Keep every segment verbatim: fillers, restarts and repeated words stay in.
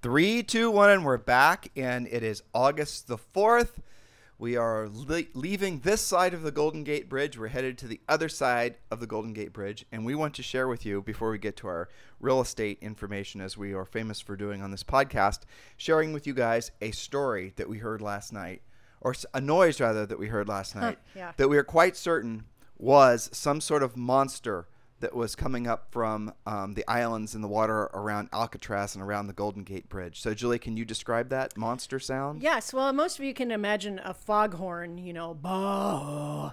Three, two, one, and we're back, and it is August the fourth. We are le- leaving this side of the Golden Gate Bridge. We're headed to the other side of the Golden Gate Bridge, and we want to share with you, before we get to our real estate information, as we are famous for doing on this podcast, sharing with you guys a story that we heard last night, or a noise, rather, that we heard last night, huh, yeah. that we are quite certain was some sort of monster that was coming up from um, the islands in the water around Alcatraz and around the Golden Gate Bridge. So, Julie, can you describe that monster sound? Yes. Well, most of you can imagine a foghorn, you know, bah,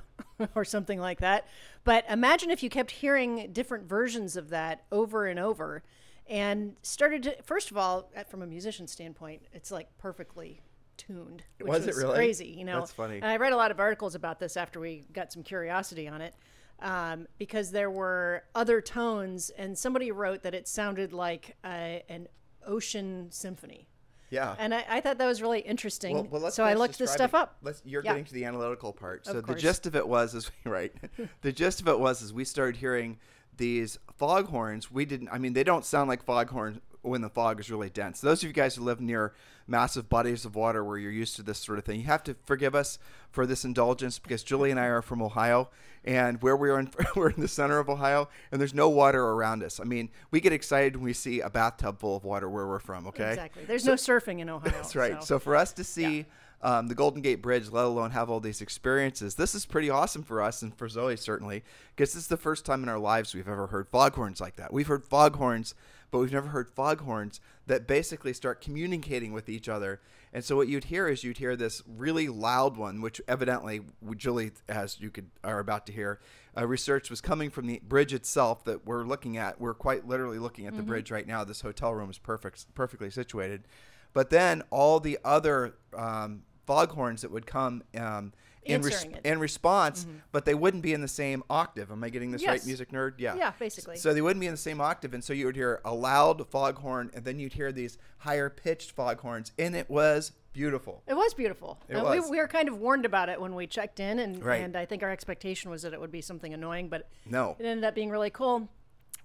or something like that. But imagine if you kept hearing different versions of that over and over and started to, first of all, from a musician standpoint, it's like perfectly tuned. Which was it really? Crazy, you know. That's funny. And I read a lot of articles about this after we got some curiosity on it. Um, because there were other tones, and somebody wrote that it sounded like a, an ocean symphony. Yeah. And I, I thought that was really interesting. Well, well, let's, so let's I looked this stuff it. up. Let's, you're yeah. getting to the analytical part. So the gist of it was, is right. the gist of it was, is we started hearing these foghorns. We didn't, I mean, they don't sound like foghorns when the fog is really dense. Those of you guys who live near massive bodies of water where you're used to this sort of thing, you have to forgive us for this indulgence, because Julie and I are from Ohio, and where we are in, we're in the center of Ohio, and there's no water around us. I mean, we get excited when we see a bathtub full of water where we're from, okay? Exactly. There's so, no surfing in Ohio. That's right. So, so for us to see... Yeah. Um, the Golden Gate Bridge, let alone have all these experiences. This is pretty awesome for us, and for Zoe certainly, because this is the first time in our lives we've ever heard foghorns like that. We've heard foghorns, but we've never heard foghorns that basically start communicating with each other. And so what you'd hear is you'd hear this really loud one, which evidently Julie, as you could are about to hear, uh, research was coming from the bridge itself that we're looking at. We're quite literally looking at mm-hmm. the bridge right now. This hotel room is perfect, perfectly situated. But then all the other um, foghorns that would come um, in, res- in response, mm-hmm. but they wouldn't be in the same octave. Am I getting this yes. right, music nerd? Yeah. Yeah, basically. So they wouldn't be in the same octave, and so you would hear a loud foghorn, and then you'd hear these higher-pitched foghorns, and it was beautiful. It was beautiful. It uh, was. We, we were kind of warned about it when we checked in, and, right. and I think our expectation was that it would be something annoying, but no. it ended up being really cool.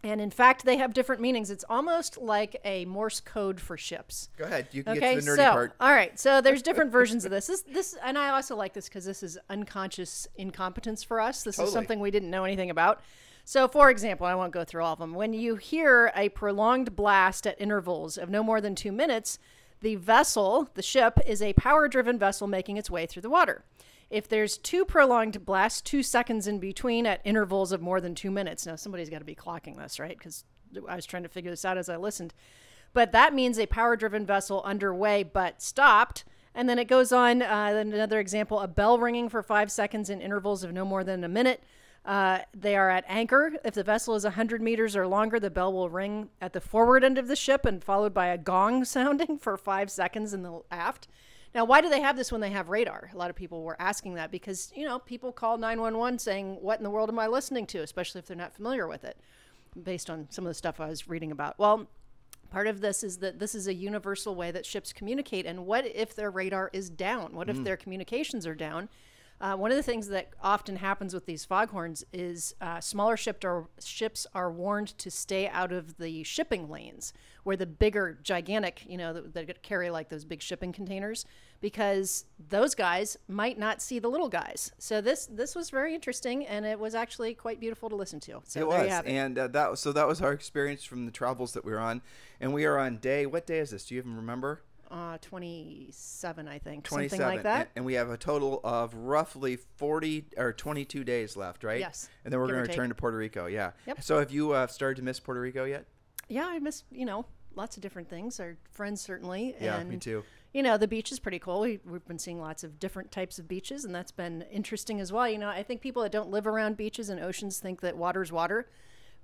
And in fact, they have different meanings. It's almost like a Morse code for ships. Go ahead. You can okay, get to the nerdy so, part. All right. So there's different versions of this. This, this, and I also like this because this is unconscious incompetence for us. This totally. is something we didn't know anything about. So, for example, I won't go through all of them. When you hear a prolonged blast at intervals of no more than two minutes, the vessel, the ship, is a power-driven vessel making its way through the water. If there's two prolonged blasts, two seconds in between at intervals of more than two minutes. Now, somebody's got to be clocking this, right? Because I was trying to figure this out as I listened. But that means a power-driven vessel underway but stopped. And then it goes on, uh, another example, a bell ringing for five seconds in intervals of no more than a minute. Uh, they are at anchor. If the vessel is one hundred meters or longer, the bell will ring at the forward end of the ship and followed by a gong sounding for five seconds in the aft. Now, why do they have this when they have radar? A lot of people were asking that because, you know, people call nine one one saying, what in the world am I listening to? Especially if they're not familiar with it, based on some of the stuff I was reading about. Well, part of this is that this is a universal way that ships communicate. And what if their radar is down? What mm. if their communications are down? Uh, one of the things that often happens with these foghorns is uh, smaller ship or ships are warned to stay out of the shipping lanes where the bigger, gigantic, you know, that, that carry like those big shipping containers, because those guys might not see the little guys. So this this was very interesting, and it was actually quite beautiful to listen to. So it was, there you have it. and uh, that so that was our experience from the travels that we were on, and we are on day. What day is this? Do you even remember? Uh, twenty-seven, I think, twenty-seven, something like that. And, and we have a total of roughly forty or twenty-two days left, right? Yes. And then we're going to return to Puerto Rico. Yeah. Yep. So have you uh, started to miss Puerto Rico yet? Yeah, I miss, you know, lots of different things. Our friends, certainly. Yeah, and, me too. You know, the beach is pretty cool. We, we've been seeing lots of different types of beaches, and that's been interesting as well. You know, I think people that don't live around beaches and oceans think that water's water.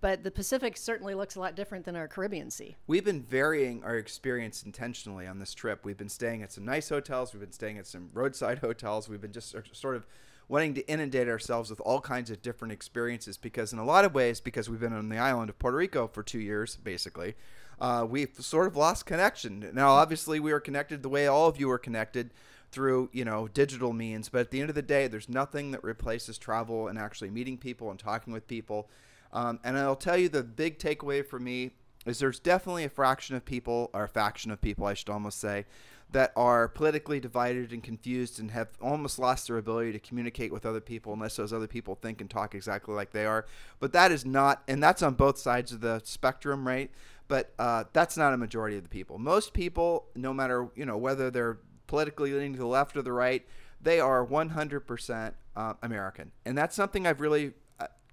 But the Pacific certainly looks a lot different than our Caribbean Sea. We've been varying our experience intentionally on this trip. We've been staying at some nice hotels. We've been staying at some roadside hotels. We've been just sort of wanting to inundate ourselves with all kinds of different experiences because in a lot of ways, because we've been on the island of Puerto Rico for two years, basically, uh, we've sort of lost connection. Now, obviously, we are connected the way all of you are connected through, you know, digital means. But at the end of the day, there's nothing that replaces travel and actually meeting people and talking with people. Um, and I'll tell you the big takeaway for me is there's definitely a fraction of people, or a faction of people, I should almost say, that are politically divided and confused and have almost lost their ability to communicate with other people unless those other people think and talk exactly like they are. But that is not, and that's on both sides of the spectrum, right? But uh, that's not a majority of the people. Most people, no matter, you know, whether they're politically leaning to the left or the right, they are one hundred percent uh, American. And that's something I've really...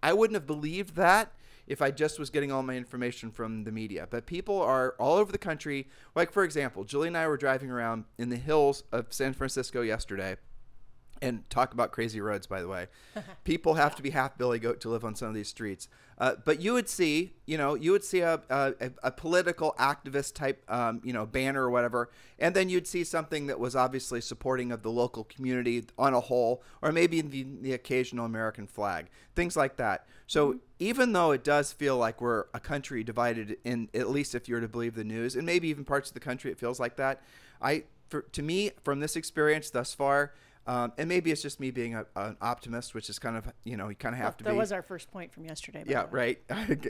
I wouldn't have believed that if I just was getting all my information from the media. But people are all over the country. Like, for example, Julie and I were driving around in the hills of San Francisco yesterday. And talk about crazy roads, by the way. People have to be half Billy Goat to live on some of these streets. Uh, but you would see, you know, you would see a a, a political activist type, um, you know, banner or whatever. And then you'd see something that was obviously supporting of the local community on a whole, or maybe the, the occasional American flag, things like that. So mm-hmm. even though it does feel like we're a country divided in, at least if you were to believe the news, and maybe even parts of the country, it feels like that. I, for, to me, from this experience thus far, Um, and maybe it's just me being a, an optimist, which is kind of, you know, you kind of have well, to that be. That was our first point from yesterday. Yeah, right.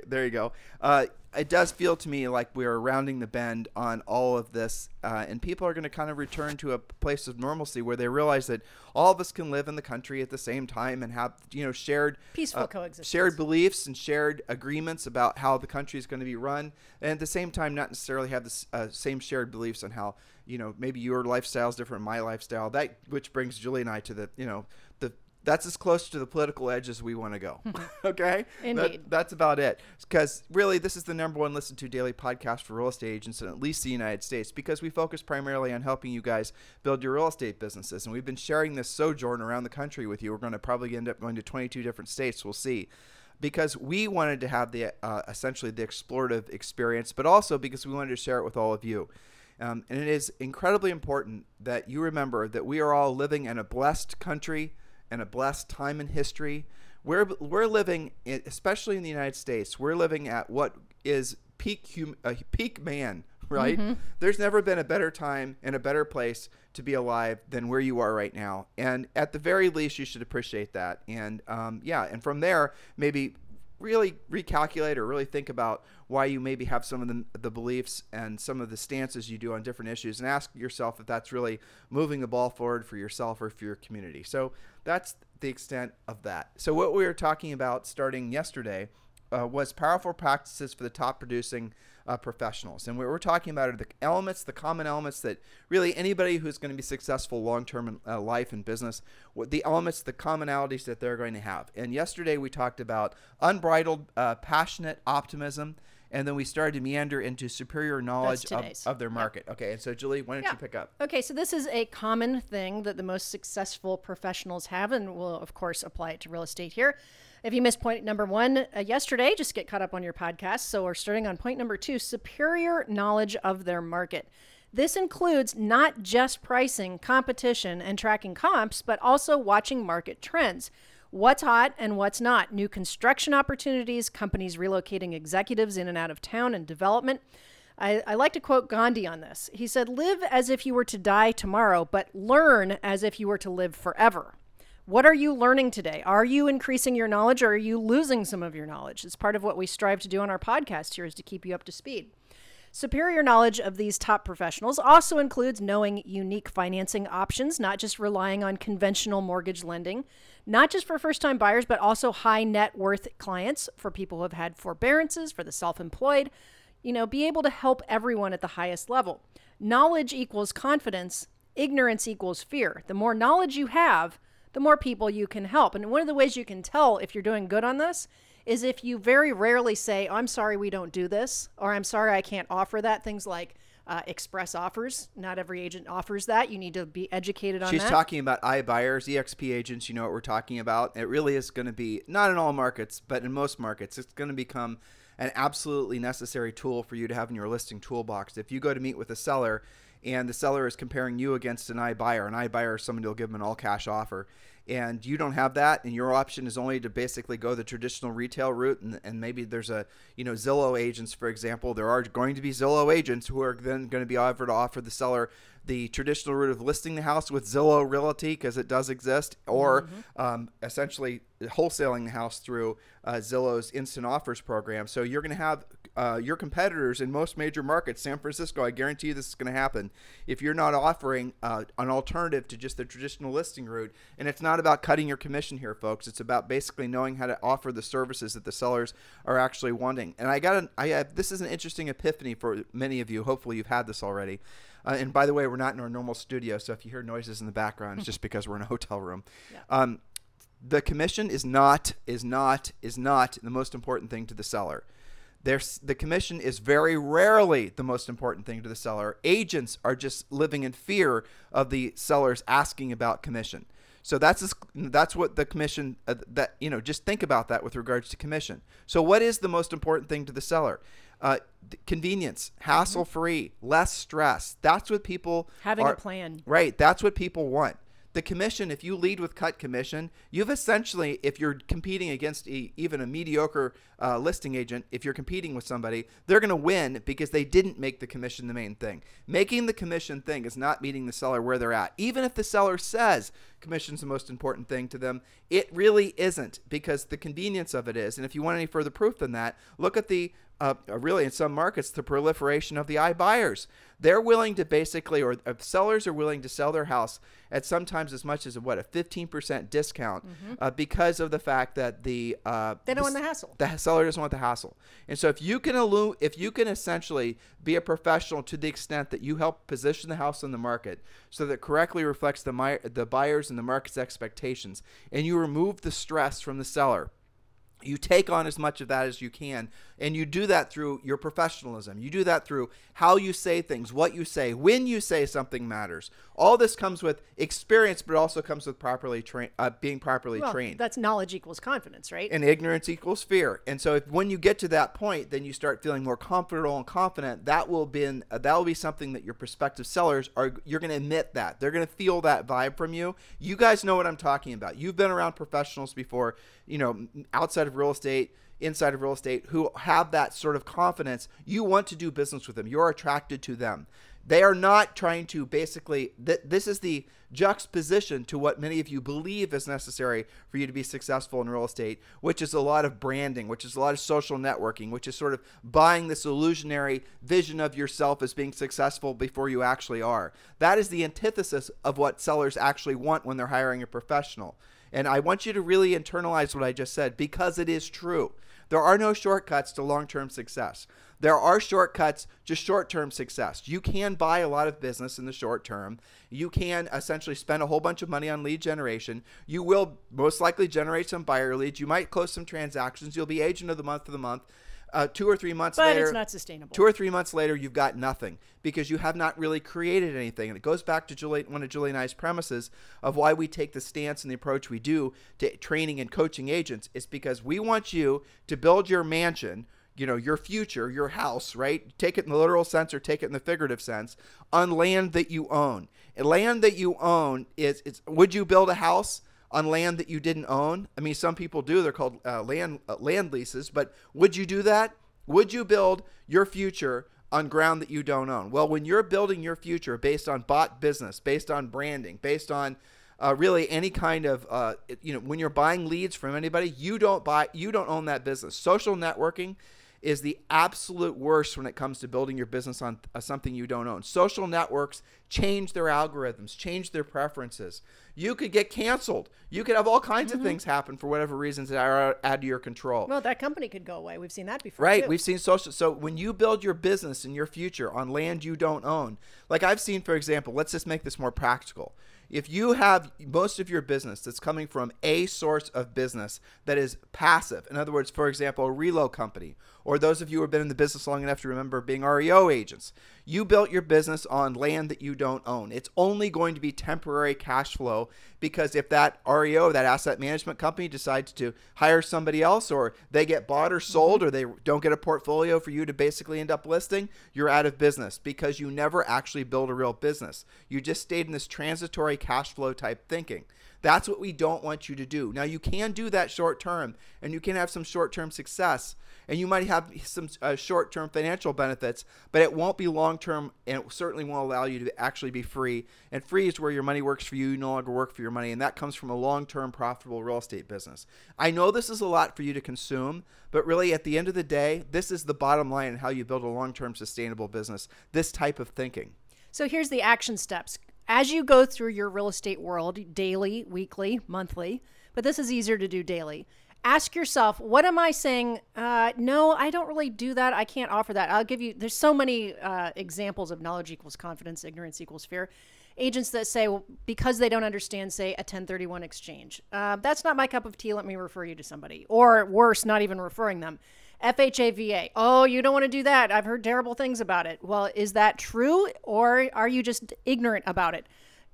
There you go. Uh, it does feel to me like we're rounding the bend on all of this. Uh, and people are going to kind of return to a place of normalcy where they realize that all of us can live in the country at the same time and have, you know, shared peaceful uh, coexistence, shared beliefs and shared agreements about how the country is going to be run. And at the same time, not necessarily have the uh, same shared beliefs on how, you know, maybe your lifestyle is different than my lifestyle, that which brings Julie and I to the, you know, the that's as close to the political edge as we want to go. Okay? Indeed. That, that's about it. Because really, this is the number one listened to daily podcast for real estate agents in at least the United States, because we focus primarily on helping you guys build your real estate businesses. And we've been sharing this sojourn around the country with you. We're going to probably end up going to twenty-two different states. We'll see. Because we wanted to have the uh, essentially the explorative experience, but also because we wanted to share it with all of you. Um, and it is incredibly important that you remember that we are all living in a blessed country and a blessed time in history. We're we're living, in, especially in the United States, we're living at what is peak hum, uh, peak man, right? Mm-hmm. There's never been a better time and a better place to be alive than where you are right now. And at the very least, you should appreciate that. And um, yeah, and from there, maybe really recalculate or really think about why you maybe have some of the, the beliefs and some of the stances you do on different issues, and ask yourself if that's really moving the ball forward for yourself or for your community. So that's the extent of that. So what we were talking about starting yesterday uh, was powerful practices for the top producing uh, professionals. And what we're talking about are the elements, the common elements that really anybody who's going to be successful long-term in uh, life and business, what the elements, the commonalities that they're going to have. And yesterday we talked about unbridled, uh, passionate optimism. And then we started to meander into superior knowledge of, of their market. Yeah. Okay, and so Julie, why don't yeah. you pick up? Okay, so this is a common thing that the most successful professionals have, and we'll, of course, apply it to real estate here. If you missed point number one uh, yesterday, just get caught up on your podcast. So we're starting on point number two, superior knowledge of their market. This includes not just pricing, competition, and tracking comps, but also watching market trends. What's hot and what's not, new construction opportunities, companies relocating executives in and out of town, and development. I, I like to quote Gandhi on this. He said, "Live as if you were to die tomorrow, but learn as if you were to live forever." What are you learning today? Are you increasing your knowledge, or are you losing some of your knowledge? It's part of what we strive to do on our podcast here, is to keep you up to speed. Superior knowledge of these top professionals also includes knowing unique financing options, not just relying on conventional mortgage lending, not just for first-time buyers, but also high net worth clients, for people who have had forbearances, for the self-employed. You know, be able to help everyone at the highest level. Knowledge equals confidence. Ignorance equals fear. The more knowledge you have, the more people you can help. And one of the ways you can tell if you're doing good on this is if you very rarely say, "Oh, I'm sorry, we don't do this," or "I'm sorry, I can't offer that." Things like, uh, express offers. Not every agent offers that. You need to be educated on She's that. She's talking about iBuyers, eXp agents. You know what we're talking about. It really is going to be, not in all markets, but in most markets, it's going to become an absolutely necessary tool for you to have in your listing toolbox. If you go to meet with a seller and the seller is comparing you against an iBuyer, an iBuyer is someone who will give them an all-cash offer, and you don't have that, and your option is only to basically go the traditional retail route, and, and maybe there's a, you know, Zillow agents, for example. There are going to be Zillow agents who are then going to be offered to offer the seller the traditional route of listing the house with Zillow Realty, because it does exist, or mm-hmm. um, essentially wholesaling the house through uh, Zillow's instant offers program. So you're going to have uh, your competitors in most major markets. San Francisco, I guarantee you this is going to happen. If you're not offering uh, an alternative to just the traditional listing route, and it's not about cutting your commission here, folks. It's about basically knowing how to offer the services that the sellers are actually wanting. And I got an, I have, this is an interesting epiphany for many of you. Hopefully you've had this already. Uh, and by the way, we're not in our normal studio, so if you hear noises in the background, it's just because we're in a hotel room. Yeah. Um, the commission is not, is not, is not the most important thing to the seller. There's, the commission is very rarely the most important thing to the seller. Agents are just living in fear of the sellers asking about commission. So that's this, that's what the commission uh, that, you know, just think about that with regards to commission. So what is the most important thing to the seller? Uh, convenience, hassle-free, less stress. That's what people having are, a plan. Right. That's what people want. The commission, if you lead with cut commission, you've essentially, if you're competing against a, even a mediocre uh, listing agent, if you're competing with somebody, they're going to win because they didn't make the commission the main thing. Making the commission thing is not meeting the seller where they're at. Even if the seller says commission's the most important thing to them, it really isn't, because the convenience of it is. And if you want any further proof than that, look at the Uh, really, in some markets, the proliferation of the iBuyers. They're willing to basically, or uh, sellers are willing to sell their house at sometimes as much as, what, a fifteen percent discount mm-hmm. uh, because of the fact that the... Uh, they don't the, want the hassle. The seller doesn't want the hassle. And so if you can allu- if you can essentially be a professional to the extent that you help position the house on the market so that it correctly reflects the my- the buyers and the market's expectations, and you remove the stress from the seller, you take on as much of that as you can, and you do that through your professionalism. You do that through how you say things, what you say, when you say something matters. All this comes with experience, but it also comes with properly tra- uh, being properly well, trained. That's knowledge equals confidence, right? And ignorance equals fear. And so if, when you get to that point, then you start feeling more comfortable and confident. That will be, in, uh, that will be something that your prospective sellers are, you're going to admit that. They're going to feel that vibe from you. You guys know what I'm talking about. You've been around professionals before, you know, outside of real estate, inside of real estate, who have that sort of confidence. You want to do business with them. You're attracted to them. They are not trying to basically, th- this is the juxtaposition to what many of you believe is necessary for you to be successful in real estate, which is a lot of branding, which is a lot of social networking, which is sort of buying this illusionary vision of yourself as being successful before you actually are. That is the antithesis of what sellers actually want when they're hiring a professional. And I want you to really internalize what I just said, because it is true. There are no shortcuts to long-term success. There are shortcuts to short-term success. You can buy a lot of business in the short term. You can essentially spend a whole bunch of money on lead generation. You will most likely generate some buyer leads. You might close some transactions. You'll be agent of the month of the month. Uh, two or three months but later, it's not sustainable. Two or three months later, you've got nothing because you have not really created anything. And it goes back to Julie, one of Julie and I's premises of why we take the stance and the approach we do to training and coaching agents. It's because we want you to build your mansion, you know, your future, your house, right? Take it in the literal sense or take it in the figurative sense, on land that you own. And land that you own is, it's, would you build a house on land that you didn't own? I mean, some people do. They're called uh, land uh, land leases. But would you do that? Would you build your future on ground that you don't own? Well, when you're building your future based on bought business, based on branding, based on uh, really any kind of uh, you know, when you're buying leads from anybody, you don't buy, you don't own that business. Social networking is the absolute worst when it comes to building your business on uh, something you don't own. Social networks change their algorithms, change their preferences. You could get canceled. You could have all kinds mm-hmm. of things happen for whatever reasons that are out of your control. Well, that company could go away. We've seen that before, right? Too. We've seen social. So when you build your business and your future on land you don't own, like I've seen, for example, let's just make this more practical. If you have most of your business that's coming from a source of business that is passive, in other words, for example, a relo company, or those of you who have been in the business long enough to remember being R E O agents, you built your business on land that you don't own. It's only going to be temporary cash flow, because if that R E O, that asset management company, decides to hire somebody else, or they get bought or sold, or they don't get a portfolio for you to basically end up listing, you're out of business, because you never actually build a real business. You just stayed in this transitory cash flow type thinking. That's what we don't want you to do. Now, you can do that short term, and you can have some short term success, and you might have some uh, short term financial benefits, but it won't be long term, and it certainly won't allow you to actually be free. And free is where your money works for you, you no longer work for your money, and that comes from a long term profitable real estate business. I know this is a lot for you to consume, but really at the end of the day, this is the bottom line in how you build a long term sustainable business, this type of thinking. So here's the action steps. As you go through your real estate world, daily, weekly, monthly, but this is easier to do daily, ask yourself, what am I saying? Uh, no, I don't really do that. I can't offer that. I'll give you, there's so many uh, examples of knowledge equals confidence, ignorance equals fear. Agents that say, well, because they don't understand, say, a ten thirty-one exchange. Uh, that's not my cup of tea. Let me refer you to somebody. Or worse, not even referring them. F H A, V A. Oh, you don't want to do that. I've heard terrible things about it. Well, is that true, or are you just ignorant about it?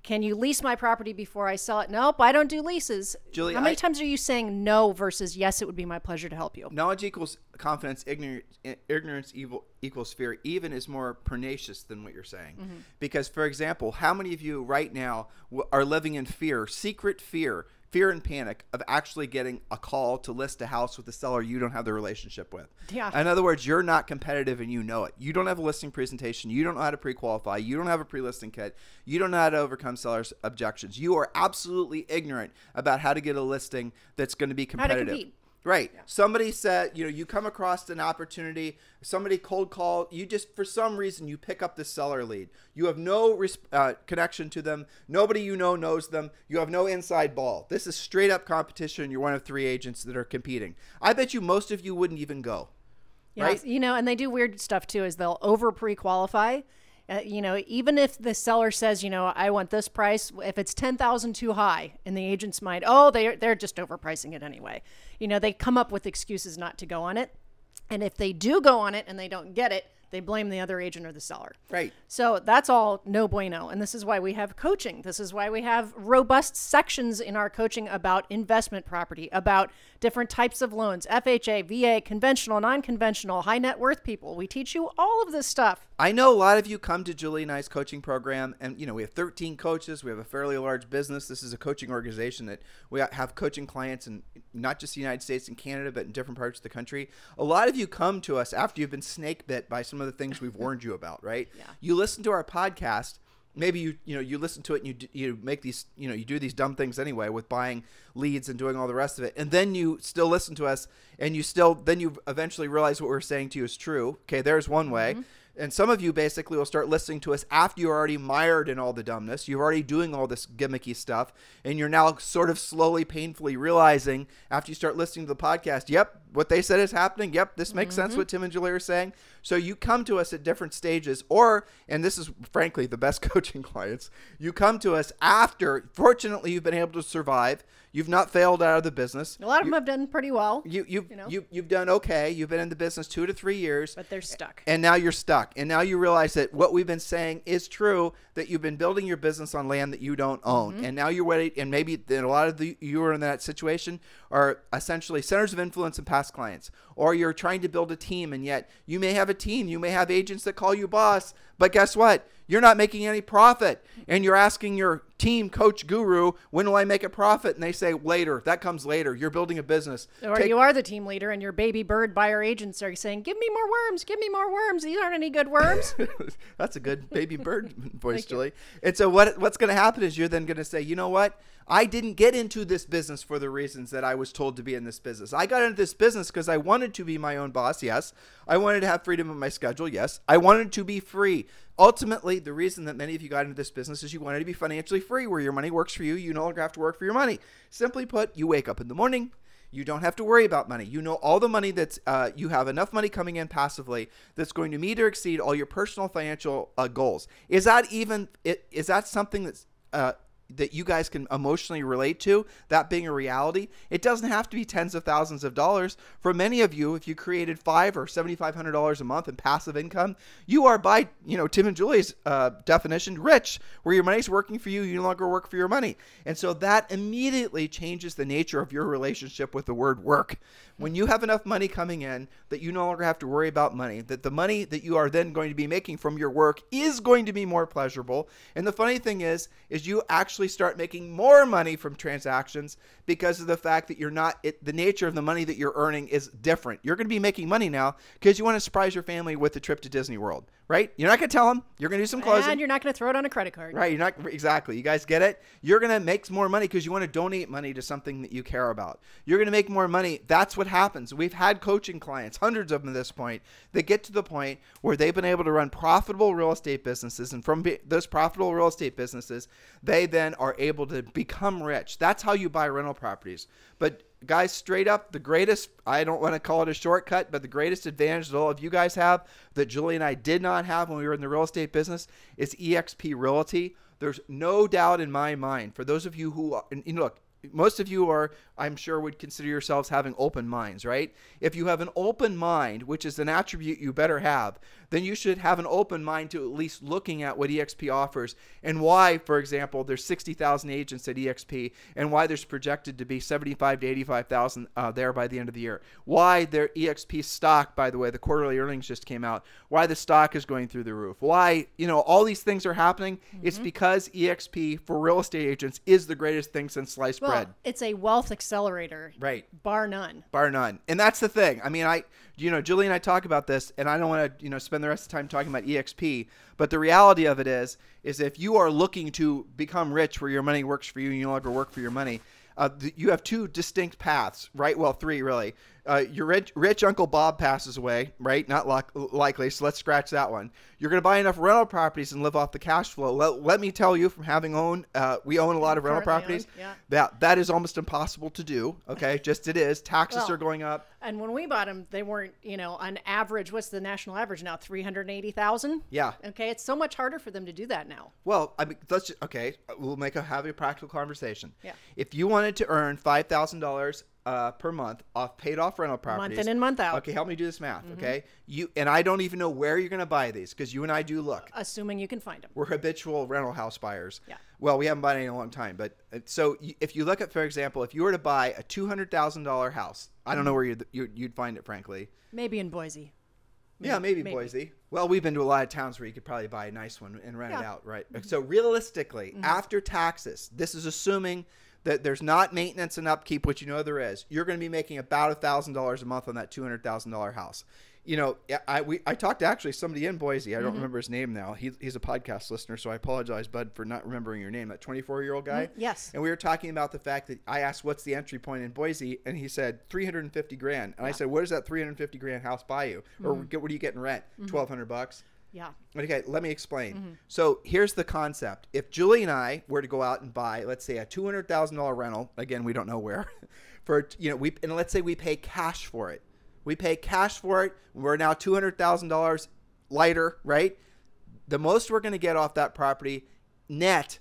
Can you lease my property before I sell it? Nope, I don't do leases. Julie, how many I, times are you saying no versus yes, it would be my pleasure to help you? Knowledge equals confidence, ignorance, ignorance evil, equals fear, even is more pernicious than what you're saying. Mm-hmm. Because, for example, how many of you right now are living in fear, secret fear, fear and panic of actually getting a call to list a house with a seller you don't have the relationship with? Yeah. In other words, you're not competitive and you know it. You don't have a listing presentation. You don't know how to pre-qualify. You don't have a pre-listing kit. You don't know how to overcome sellers' objections. You are absolutely ignorant about how to get a listing that's going to be competitive. How to compete. Right. Yeah. Somebody said, you know, you come across an opportunity, somebody cold call, you just, for some reason, you pick up the seller lead. You have no res- uh, connection to them. Nobody you know knows them. You have no inside ball. This is straight up competition. You're one of three agents that are competing. I bet you most of you wouldn't even go. Yes. Right. You know, and they do weird stuff too, is they'll over pre-qualify. Uh, you know, even if the seller says, you know, I want this price, if it's ten thousand too high in the agent's mind, oh, they're, they're just overpricing it anyway. You know, they come up with excuses not to go on it. And if they do go on it and they don't get it, they blame the other agent or the seller. Right. So that's all no bueno. And this is why we have coaching. This is why we have robust sections in our coaching about investment property, about different types of loans, F H A, V A, conventional, non-conventional, high net worth people. We teach you all of this stuff. I know a lot of you come to Julie and I's coaching program, and you know we have thirteen coaches. We have a fairly large business. This is a coaching organization that we have coaching clients in not just the United States and Canada, but in different parts of the country. A lot of you come to us after you've been snake bit by some of the things we've warned you about, right? Yeah. You listen to our podcast. Maybe you you know you listen to it and you you make these you know you do these dumb things anyway with buying leads and doing all the rest of it, and then you still listen to us and you still then you eventually realize what we're saying to you is true. Okay, there's one way. Mm-hmm. And some of you basically will start listening to us after you're already mired in all the dumbness. You're already doing all this gimmicky stuff. And you're now sort of slowly, painfully realizing after you start listening to the podcast, yep, what they said is happening. Yep, this makes mm-hmm. sense what Tim and Julie are saying. So you come to us at different stages, or, and this is frankly the best coaching clients, you come to us after, fortunately, you've been able to survive. You've not failed out of the business. A lot of you, them have done pretty well. You, you've, you know? you, you've done okay. You've been in the business two to three years. But they're stuck. And now you're stuck. And now you realize that what we've been saying is true, that you've been building your business on land that you don't own. Mm-hmm. And now you're ready. And maybe a lot of the you are in that situation are essentially centers of influence and past clients. Or you're trying to build a team, and yet you may have a team. You may have agents that call you boss. But guess what? You're not making any profit, and you're asking your team coach guru, when will I make a profit? And they say, later. That comes later. You're building a business. Or Take- you are the team leader, and your baby bird buyer agents are saying, give me more worms. Give me more worms. These aren't any good worms. That's a good baby bird voice, Julie. You. And so what what's going to happen is you're then going to say, you know what? I didn't get into this business for the reasons that I was told to be in this business. I got into this business because I wanted to be my own boss, yes. I wanted to have freedom of my schedule, yes. I wanted to be free. Ultimately, the reason that many of you got into this business is you wanted to be financially free, where your money works for you. You no longer have to work for your money. Simply put, you wake up in the morning. You don't have to worry about money. You know all the money that's uh, you have enough money coming in passively that's going to meet or exceed all your personal financial uh, goals. Is that even – is that something that's uh, – that you guys can emotionally relate to, that being a reality. It doesn't have to be tens of thousands of dollars. For many of you, if you created five or seven thousand five hundred dollars a month in passive income, you are, by you know Tim and Julie's uh, definition, rich, where your money's working for you, you no longer work for your money. And so that immediately changes the nature of your relationship with the word work. When you have enough money coming in that you no longer have to worry about money, that the money that you are then going to be making from your work is going to be more pleasurable. And the funny thing is, is you actually start making more money from transactions because of the fact that you're not, it, the nature of the money that you're earning is different. You're going to be making money now because you want to surprise your family with a trip to Disney World, right? You're not going to tell them. You're going to do some closing. And you're not going to throw it on a credit card. Right. You're not, exactly. You guys get it? You're going to make more money because you want to donate money to something that you care about. You're going to make more money. That's what happens. We've had coaching clients, hundreds of them at this point, that get to the point where they've been able to run profitable real estate businesses. And from be- those profitable real estate businesses, they then are able to become rich. That's how you buy rental properties. But guys, straight up, the greatest, I don't want to call it a shortcut, but the greatest advantage that all of you guys have that Julie and I did not have when we were in the real estate business is eXp Realty. There's no doubt in my mind, for those of you who are, and look, most of you are, I'm sure, would consider yourselves having open minds, right? If you have an open mind, which is an attribute you better have, then you should have an open mind to at least looking at what eXp offers and why, for example, there's sixty thousand agents at eXp and why there's projected to be seventy-five to eighty-five thousand uh, there by the end of the year. Why their eXp stock, by the way, the quarterly earnings just came out, why the stock is going through the roof, why, you know, all these things are happening. Mm-hmm. It's because eXp for real estate agents is the greatest thing since sliced bread. Well, it's a wealth accelerator, right? Bar none. Bar none. And that's the thing. I mean, I, you know, Julie and I talk about this, and I don't want to, you know, spend the rest of the time talking about eXp. But the reality of it is, is if you are looking to become rich where your money works for you and you no longer work for your money, uh, th- you have two distinct paths, right? Well, three really. Uh, your rich, rich Uncle Bob passes away, right? Not lock, likely, so let's scratch that one. You're going to buy enough rental properties and live off the cash flow. Let, let me tell you, from having owned, uh, we own a lot of rental properties. Owned, yeah. That that is almost impossible to do. Okay, just it is. Taxes well, are going up. And when we bought them, they weren't, you know, on average. What's the national average now? Three hundred eighty thousand. Yeah. Okay, it's so much harder for them to do that now. Well, I mean, let's just, okay. We'll make a have a practical conversation. Yeah. If you wanted to earn five thousand dollars. Uh, per month off paid off rental properties. Month in and month out. Okay, help me do this math, mm-hmm. okay? You and I don't even know where you're going to buy these because you and I do look. Assuming you can find them. We're habitual rental house buyers. Yeah. Well, we haven't bought any in a long time, but so if you look at, for example, if you were to buy a two hundred thousand dollars house, I don't know where you'd, you'd find it, frankly. Maybe in Boise. Maybe, yeah, maybe, maybe Boise. Well, we've been to a lot of towns where you could probably buy a nice one and rent yeah. it out, right? Mm-hmm. So realistically, mm-hmm. after taxes, this is assuming that there's not maintenance and upkeep, which you know there is, you're going to be making about one thousand dollars a month on that two hundred thousand dollars house. You know, I we I talked to actually somebody in Boise. I don't mm-hmm. remember his name now. He, he's a podcast listener, so I apologize, bud, for not remembering your name, that twenty-four-year-old guy. Mm, yes. And we were talking about the fact that I asked, what's the entry point in Boise? And he said, three hundred fifty grand. And yeah. I said, what does that three hundred fifty grand house buy you? Mm-hmm. Or what do you get in rent? Mm-hmm. twelve hundred bucks. Yeah. Okay, let me explain. Mm-hmm. So here's the concept. If Julie and I were to go out and buy, let's say, a two hundred thousand dollars rental, again, we don't know where, for, you know, we, and let's say we pay cash for it. We pay cash for it. We're now two hundred thousand dollars lighter, right? The most we're going to get off that property net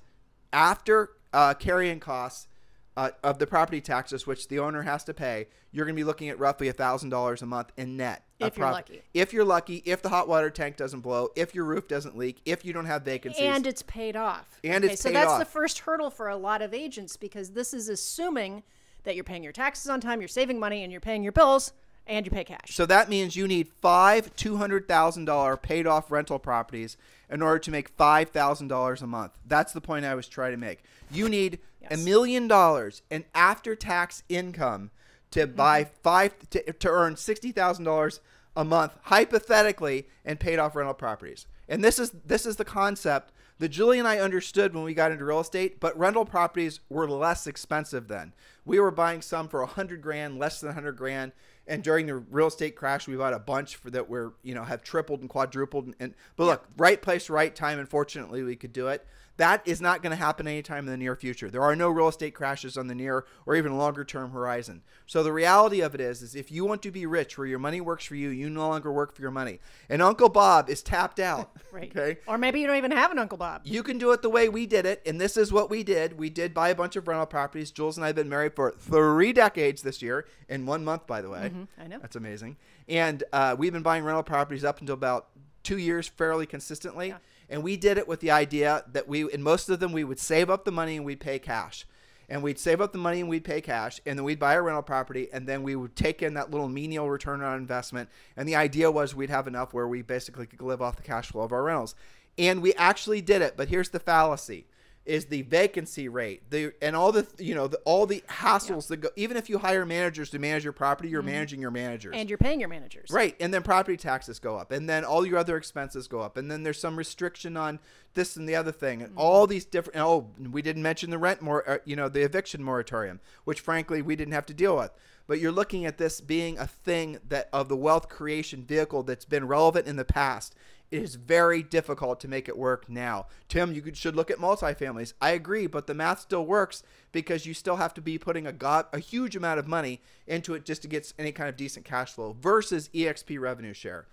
after uh, carrying costs uh, of the property taxes, which the owner has to pay, you're going to be looking at roughly one thousand dollars a month in net. If you're lucky. If you're lucky, if the hot water tank doesn't blow, if your roof doesn't leak, if you don't have vacancies. And it's paid off. And okay, it's paid off. So that's the first hurdle for a lot of agents, because this is assuming that you're paying your taxes on time, you're saving money, and you're paying your bills, and you pay cash. So that means you need five two hundred thousand dollars paid off rental properties in order to make five thousand dollars a month. That's the point I was trying to make. You need a yes. million dollars in after-tax income to buy five to, to earn sixty thousand dollars a month, hypothetically, and paid off rental properties. And this is this is the concept that Julie and I understood when we got into real estate. But rental properties were less expensive then. We were buying some for a hundred grand, less than a hundred grand. And during the real estate crash, we bought a bunch for that were you know have tripled and quadrupled. And, and but look, right place, right time. Unfortunately, we could do it. That is not going to happen anytime in the near future. There are no real estate crashes on the near or even longer term horizon. So the reality of it is, is if you want to be rich where your money works for you, you no longer work for your money. And Uncle Bob is tapped out. Right. Okay? Or maybe you don't even have an Uncle Bob. You can do it the way we did it. And this is what we did. We did buy a bunch of rental properties. Jules and I have been married for three decades this year in one month, by the way. Mm-hmm. I know. That's amazing. And uh, we've been buying rental properties up until about two years fairly consistently. Yeah. And we did it with the idea that we, in most of them, we would save up the money and we'd pay cash. And we'd save up the money and we'd pay cash. And then we'd buy a rental property. And then we would take in that little menial return on investment. And the idea was we'd have enough where we basically could live off the cash flow of our rentals. And we actually did it. But here's the fallacy, is the vacancy rate, the and all the, you know, the, all the hassles yeah. that go. Even if you hire managers to manage your property, you're mm-hmm. managing your managers. And you're paying your managers. Right. And then property taxes go up. And then all your other expenses go up. And then there's some restriction on this and the other thing. And mm-hmm. all these different, oh, we didn't mention the rent more, uh, you know, the eviction moratorium, which frankly we didn't have to deal with. But you're looking at this being a thing that of the wealth creation vehicle that's been relevant in the past. It is very difficult to make it work now. Tim, you could, should look at multifamilies. I agree, but the math still works because you still have to be putting a god, a huge amount of money into it just to get any kind of decent cash flow versus eXp revenue share.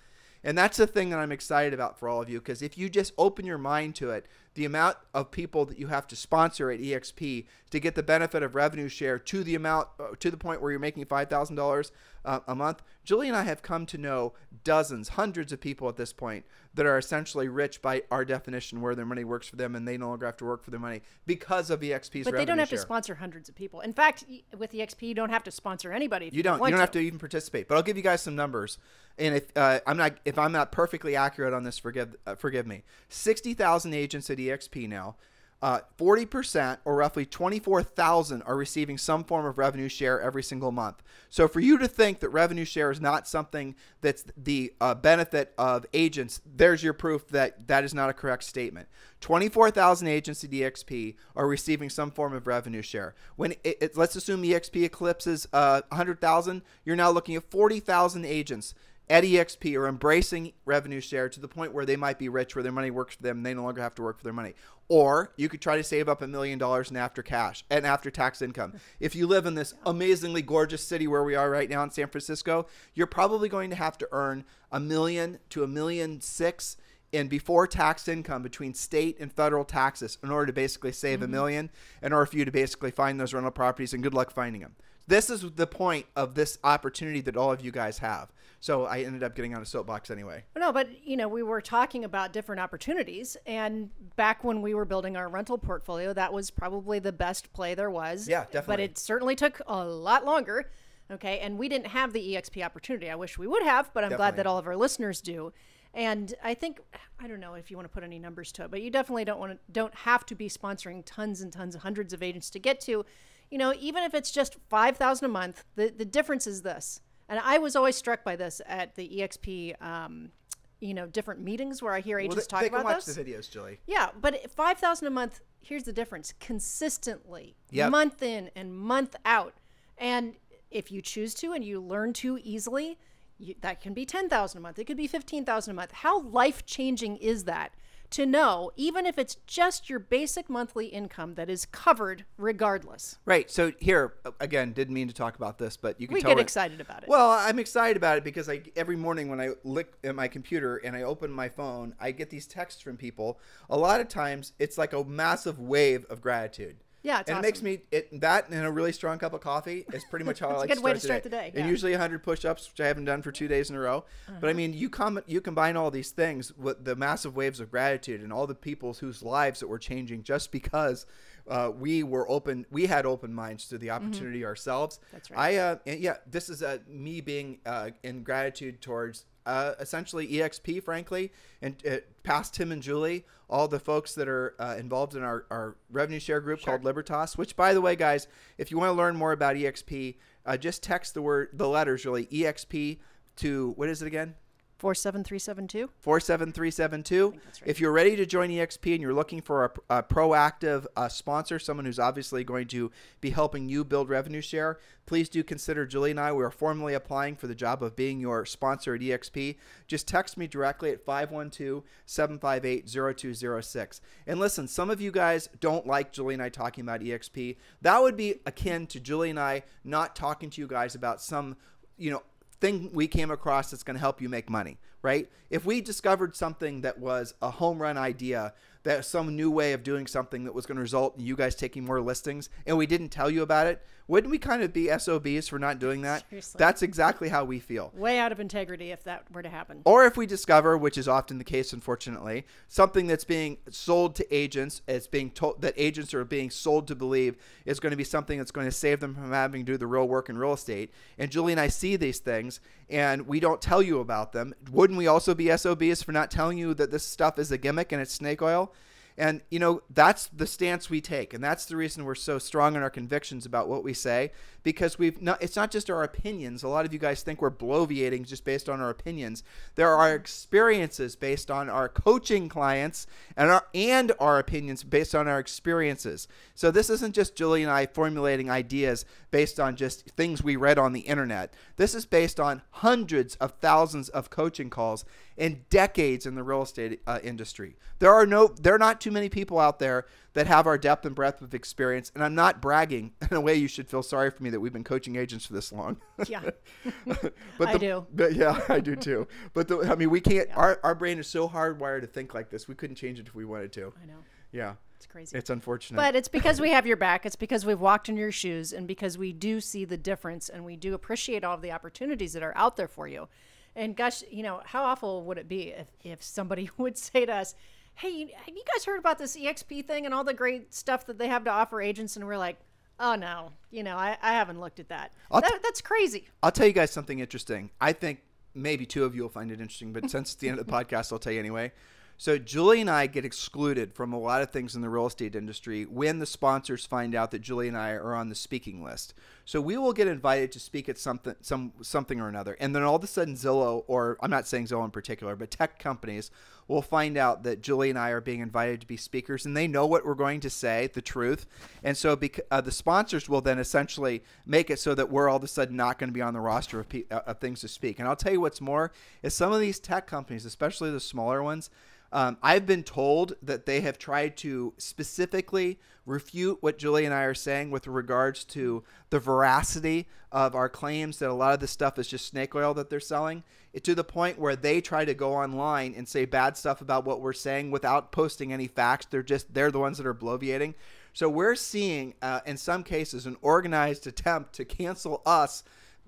And that's the thing that I'm excited about for all of you, because if you just open your mind to it, the amount of people that you have to sponsor at eXp to get the benefit of revenue share to the amount, to the point where you're making five thousand dollars uh, a month. Julie and I have come to know dozens, hundreds of people at this point that are essentially rich by our definition, where their money works for them and they no longer have to work for their money because of eXp's revenue share. But they don't have share. to sponsor hundreds of people. In fact, with eXp, you don't have to sponsor anybody. You don't. You don't to. have to even participate. But I'll give you guys some numbers. And if uh, I'm not, if I'm not perfectly accurate on this, forgive uh, forgive me. sixty thousand agents at eXp now, uh, forty percent or roughly twenty-four thousand are receiving some form of revenue share every single month. So for you to think that revenue share is not something that's the uh, benefit of agents, there's your proof that that is not a correct statement. twenty-four thousand agents at eXp are receiving some form of revenue share. When it, it, let's assume eXp eclipses uh, one hundred thousand, you're now looking at forty thousand agents at eXp are embracing revenue share to the point where they might be rich, where their money works for them and they no longer have to work for their money. Or you could try to save up a million dollars in after cash and after tax income. If you live in this amazingly gorgeous city where we are right now in San Francisco, you're probably going to have to earn a million to a million six in before tax income between state and federal taxes in order to basically save mm-hmm. a million, in order for you to basically find those rental properties, and good luck finding them. This is the point of this opportunity that all of you guys have. So I ended up getting on a soapbox anyway. No, but, you know, we were talking about different opportunities. And back when we were building our rental portfolio, that was probably the best play there was. Yeah, definitely. But it certainly took a lot longer. Okay. And we didn't have the eXp opportunity. I wish we would have, but I'm definitely glad that all of our listeners do. And I think, I don't know if you want to put any numbers to it, but you definitely don't want to, don't have to be sponsoring tons and tons, hundreds of agents to get to, you know, even if it's just five thousand dollars a month, the, the difference is this. And I was always struck by this at the eXp, um, you know, different meetings where I hear agents well, they, talk they about this. They can watch this. The videos, Julie. Yeah, but five thousand dollars a month, here's the difference, consistently, yep. month in and month out. And if you choose to and you learn to easily, you, that can be ten thousand dollars a month. It could be fifteen thousand dollars a month. How life-changing is that to know, even if it's just your basic monthly income that is covered regardless. Right. So here, again, didn't mean to talk about this, but you can we tell. We get excited about it. Well, I'm excited about it because I, every morning when I look at my computer and I open my phone, I get these texts from people. A lot of times it's like a massive wave of gratitude. Yeah, it's and awesome. It makes me it, that and a really strong cup of coffee is pretty much how I like to start the day. It's a good way to start the day. Yeah. And usually one hundred push-ups, which I haven't done for two days in a row. Uh-huh. But I mean, you com- you combine all these things with the massive waves of gratitude and all the people whose lives that were changing just because uh, we were open. We had open minds to the opportunity mm-hmm. ourselves. That's right. I uh, yeah, this is uh, me being uh, in gratitude towards. Uh, essentially eXp, frankly, and uh, past Tim and Julie, all the folks that are uh, involved in our, our revenue share group sure. called Libertas, which, by the way, guys, if you want to learn more about eXp, uh, just text the word, the letters, really, eXp to, what is it again? four seven three seven two four seven three seven two Right. If you're ready to join eXp and you're looking for a, a proactive uh, sponsor, someone who's obviously going to be helping you build revenue share, please do consider Julie and I. We are formally applying for the job of being your sponsor at eXp. Just text me directly at five one two, seven five eight, zero two zero six And listen, some of you guys don't like Julie and I talking about eXp. That would be akin to Julie and I not talking to you guys about some, you know, thing we came across that's going to help you make money, right? If we discovered something that was a home run idea, that some new way of doing something that was going to result in you guys taking more listings, and we didn't tell you about it, wouldn't we kind of be S O Bs for not doing that? Seriously. That's exactly how we feel. Way out of integrity if that were to happen. Or if we discover, which is often the case, unfortunately, something that's being sold to agents, it's being told that agents are being sold to believe is going to be something that's going to save them from having to do the real work in real estate. And Julie and I see these things, and we don't tell you about them. Wouldn't we also be S O Bs for not telling you that this stuff is a gimmick and it's snake oil? And, you know, that's the stance we take. And that's the reason we're so strong in our convictions about what we say, because we've not, it's not just our opinions. A lot of you guys think we're bloviating just based on our opinions. There are experiences based on our coaching clients and our, and our opinions based on our experiences. So this isn't just Julie and I formulating ideas based on just things we read on the internet. This is based on hundreds of thousands of coaching calls and decades in the real estate uh, industry. There are no, there are not too many people out there that have our depth and breadth of experience. And I'm not bragging. In a way, you should feel sorry for me that we've been coaching agents for this long. Yeah, but I the, do. But yeah, I do too. But the, I mean, we can't, yeah. our, our brain is so hardwired to think like this. We couldn't change it if we wanted to. I know. Yeah. It's crazy. It's unfortunate. But it's because we have your back. It's because we've walked in your shoes and because we do see the difference and we do appreciate all of the opportunities that are out there for you. And gosh, you know, how awful would it be if, if somebody would say to us, hey, have you guys heard about this eXp thing and all the great stuff that they have to offer agents? And we're like, oh, no, you know, I, I haven't looked at that. that t- that's crazy. I'll tell you guys something interesting. I think maybe two of you will find it interesting, but since it's the end of the podcast, I'll tell you anyway. So Julie and I get excluded from a lot of things in the real estate industry when the sponsors find out that Julie and I are on the speaking list. So we will get invited to speak at something some something or another. And then all of a sudden Zillow, or I'm not saying Zillow in particular, but tech companies will find out that Julie and I are being invited to be speakers, and they know what we're going to say, the truth. And so bec- uh, the sponsors will then essentially make it so that we're all of a sudden not going to be on the roster of, pe- uh, of things to speak. And I'll tell you what's more is some of these tech companies, especially the smaller ones, Um, I've been told that they have tried to specifically refute what Julie and I are saying with regards to the veracity of our claims that a lot of this stuff is just snake oil that they're selling, it, to the point where they try to go online and say bad stuff about what we're saying without posting any facts. They're just, they're the ones that are bloviating. So we're seeing, uh, in some cases, an organized attempt to cancel us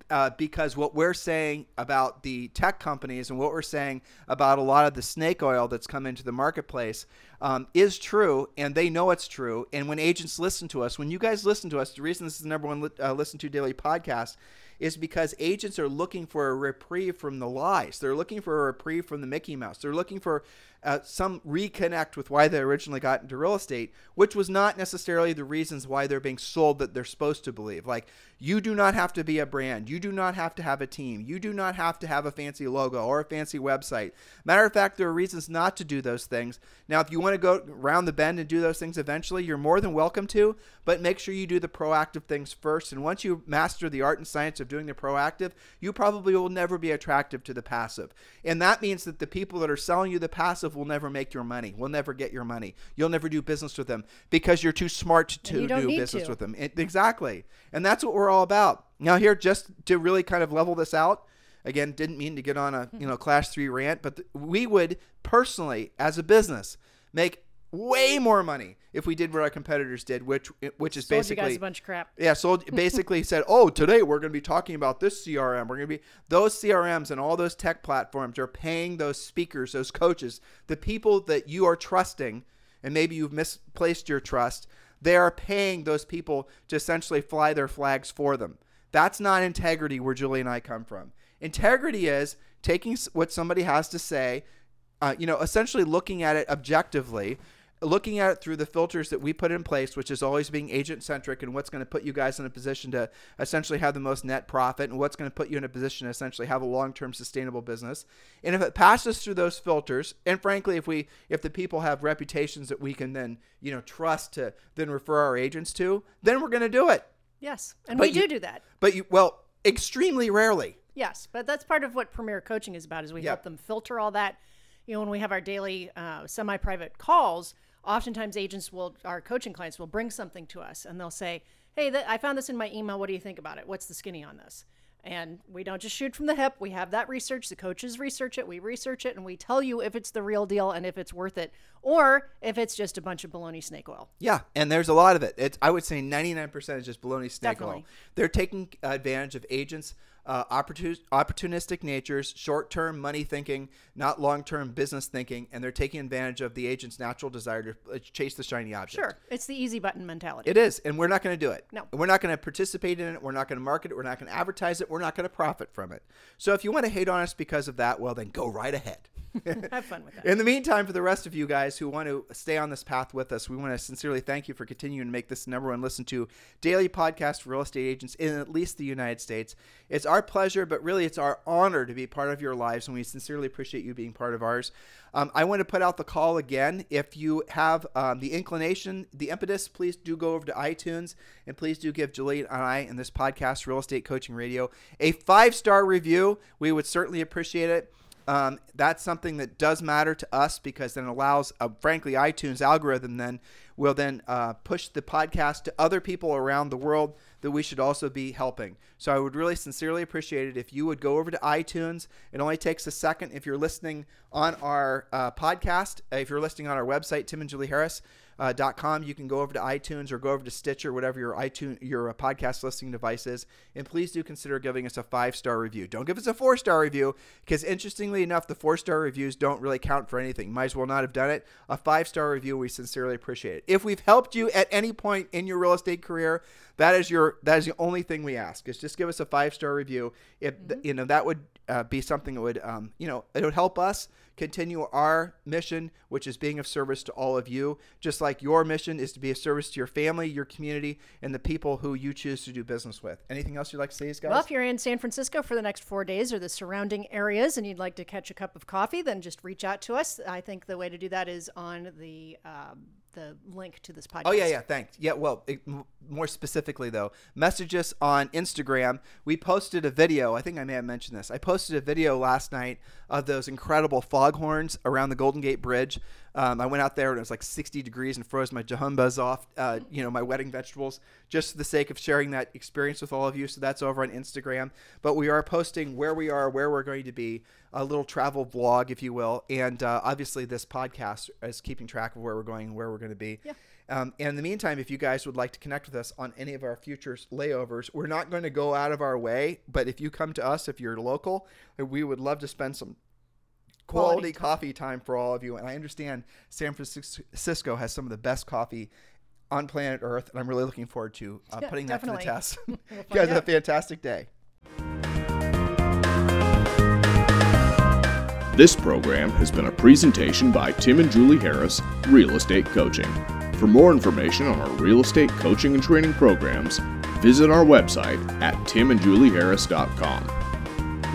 Uh, because what we're saying about the tech companies and what we're saying about a lot of the snake oil that's come into the marketplace um, is true, and they know it's true. And when agents listen to us, when you guys listen to us, the reason this is the number one li- uh, listen to daily podcast is because agents are looking for a reprieve from the lies. They're looking for a reprieve from the Mickey Mouse. They're looking for uh, some reconnect with why they originally got into real estate, which was not necessarily the reasons why they're being sold that they're supposed to believe. Like, you do not have to be a brand. You do not have to have a team. You do not have to have a fancy logo or a fancy website. Matter of fact, there are reasons not to do those things. Now, if you want to go around the bend and do those things eventually, you're more than welcome to, but make sure you do the proactive things first. And once you master the art and science of doing the proactive, you probably will never be attractive to the passive. And that means that the people that are selling you the passive will never make your money, will never get your money. You'll never do business with them because you're too smart to do business to. with them. It, exactly. And that's what we're all about. Now here, just to really kind of level this out, again, didn't mean to get on a, you know, class three rant, but th- we would personally, as a business, make way more money if we did what our competitors did, which which is sold basically you guys a bunch of crap. Yeah, sold basically said, oh, today we're going to be talking about this C R M. We're going to be those C R Ms and all those tech platforms are paying those speakers, those coaches, the people that you are trusting, and maybe you've misplaced your trust. They are paying those people to essentially fly their flags for them. That's not integrity where Julie and I come from. Integrity is taking what somebody has to say, uh, you know, essentially looking at it objectively. looking at it through the filters that we put in place, which is always being agent-centric and what's going to put you guys in a position to essentially have the most net profit and what's going to put you in a position to essentially have a long-term sustainable business. And if it passes through those filters, and frankly, if we if the people have reputations that we can then, you know, trust to then refer our agents to, then we're going to do it. Yes, and but we do you, do that. But, you well, extremely rarely. Yes, but that's part of what Premier Coaching is about, is we yep. help them filter all that. You know, when we have our daily uh, semi-private calls, oftentimes agents will, our coaching clients will bring something to us and they'll say, hey, th- I found this in my email. What do you think about it? What's the skinny on this? And we don't just shoot from the hip. We have that research. The coaches research it. We research it. And we tell you if it's the real deal and if it's worth it or if it's just a bunch of baloney snake oil. Yeah. And there's a lot of it. It's, I would say ninety-nine percent is just baloney snake Definitely. Oil. They're taking advantage of agents' Uh, opportun- opportunistic natures, short-term money thinking, not long-term business thinking, and they're taking advantage of the agent's natural desire to chase the shiny object. Sure. It's the easy button mentality. It is, and we're not going to do it. No. We're not going to participate in it. We're not going to market it. We're not going to advertise it. We're not going to profit from it. So if you want to hate on us because of that, well, then go right ahead. Have fun with that. In the meantime, for the rest of you guys who want to stay on this path with us, we want to sincerely thank you for continuing to make this number one listen to daily podcast for real estate agents in at least the United States. It's our pleasure, but really it's our honor to be part of your lives, and we sincerely appreciate you being part of ours. Um, I want to put out the call again. If you have um, the inclination, the impetus, please do go over to iTunes, and please do give Julie and I and this podcast, Real Estate Coaching Radio, a five-star review. We would certainly appreciate it. Um, that's something that does matter to us because then it allows, uh, frankly, iTunes algorithm then will then uh, push the podcast to other people around the world that we should also be helping. So I would really sincerely appreciate it if you would go over to iTunes. It only takes a second. If you're listening on our uh, podcast, if you're listening on our website, tim and julie harris dot com, you can go over to iTunes or go over to Stitcher, whatever your iTunes, your podcast listening device is. And please do consider giving us a five-star review. Don't give us a four-star review because, interestingly enough, the four-star reviews don't really count for anything. Might as well not have done it. A five-star review, we sincerely appreciate it. If we've helped you at any point in your real estate career, that is your that is the only thing we ask is just give us a five-star review. If mm-hmm. you know that would uh, be something that would um, you know it would help us continue our mission, which is being of service to all of you, just like your mission is to be of service to your family, your community, and the people who you choose to do business with. Anything else you'd like to say, guys? Well, if you're in San Francisco for the next four days or the surrounding areas and you'd like to catch a cup of coffee, then just reach out to us. I think the way to do that is on the um, the link to this podcast. Oh, yeah, yeah, thanks. Yeah, well, it, m- more specifically, though, message us on Instagram. We posted a video. I think I may have mentioned this. I posted a video last night of those incredible foghorns around the Golden Gate Bridge. Um, I went out there and it was like sixty degrees and froze my jahumbas off, uh, you know, my wedding vegetables, just for the sake of sharing that experience with all of you. So that's over on Instagram. But we are posting where we are, where we're going to be, a little travel vlog, if you will. And uh, obviously this podcast is keeping track of where we're going and where we're going to be. Yeah. Um, and in the meantime, if you guys would like to connect with us on any of our future layovers, we're not going to go out of our way. But if you come to us, if you're local, we would love to spend some Quality, quality coffee time for all of you. And I understand San Francisco has some of the best coffee on planet Earth. And I'm really looking forward to uh, yeah, putting definitely. that to the test. We'll you guys out. Have a fantastic day. This program has been a presentation by Tim and Julie Harris, Real Estate Coaching. For more information on our real estate coaching and training programs, visit our website at tim and julie harris dot com.